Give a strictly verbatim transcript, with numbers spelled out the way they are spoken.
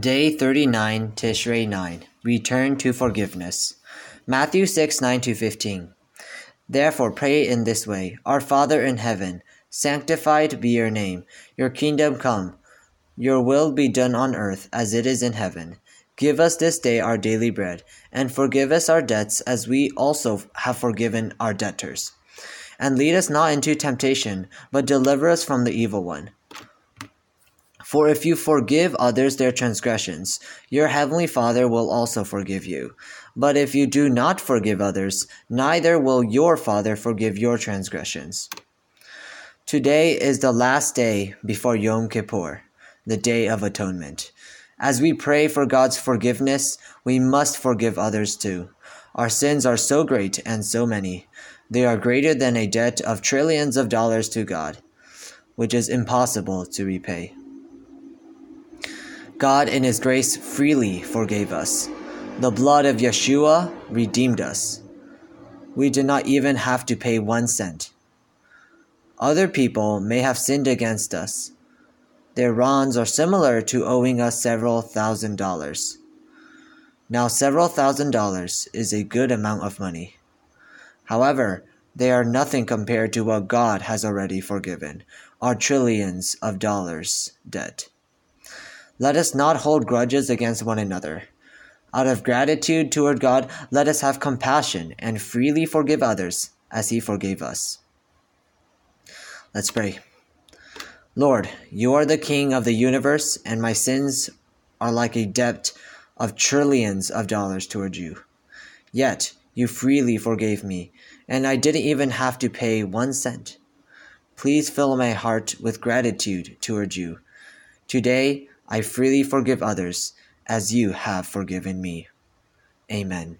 Day thirty-nine, Tishrei nine, Return to Forgiveness. Matthew six, nine to fifteen. Therefore pray in this way: Our Father in heaven, sanctified be your name. Your kingdom come. Your will be done on earth as it is in heaven. Give us this day our daily bread, and forgive us our debts as we also have forgiven our debtors. And lead us not into temptation, but deliver us from the evil one. For if you forgive others their transgressions, your heavenly Father will also forgive you. But if you do not forgive others, neither will your Father forgive your transgressions. Today is the last day before Yom Kippur, the Day of Atonement. As we pray for God's forgiveness, we must forgive others too. Our sins are so great and so many. They are greater than a debt of trillions of dollars to God, which is impossible to repay. God in His grace freely forgave us. The blood of Yeshua redeemed us. We did not even have to pay one cent. Other people may have sinned against us. Their wrongs are similar to owing us several thousand dollars. Now, several thousand dollars is a good amount of money. However, they are nothing compared to what God has already forgiven, our trillions of dollars debt. Let us not hold grudges against one another. Out of gratitude toward God, let us have compassion and freely forgive others as He forgave us. Let's pray. Lord, You are the King of the universe, and my sins are like a debt of trillions of dollars toward You. Yet, You freely forgave me, and I didn't even have to pay one cent. Please fill my heart with gratitude toward You. Today, I freely forgive others as You have forgiven me. Amen.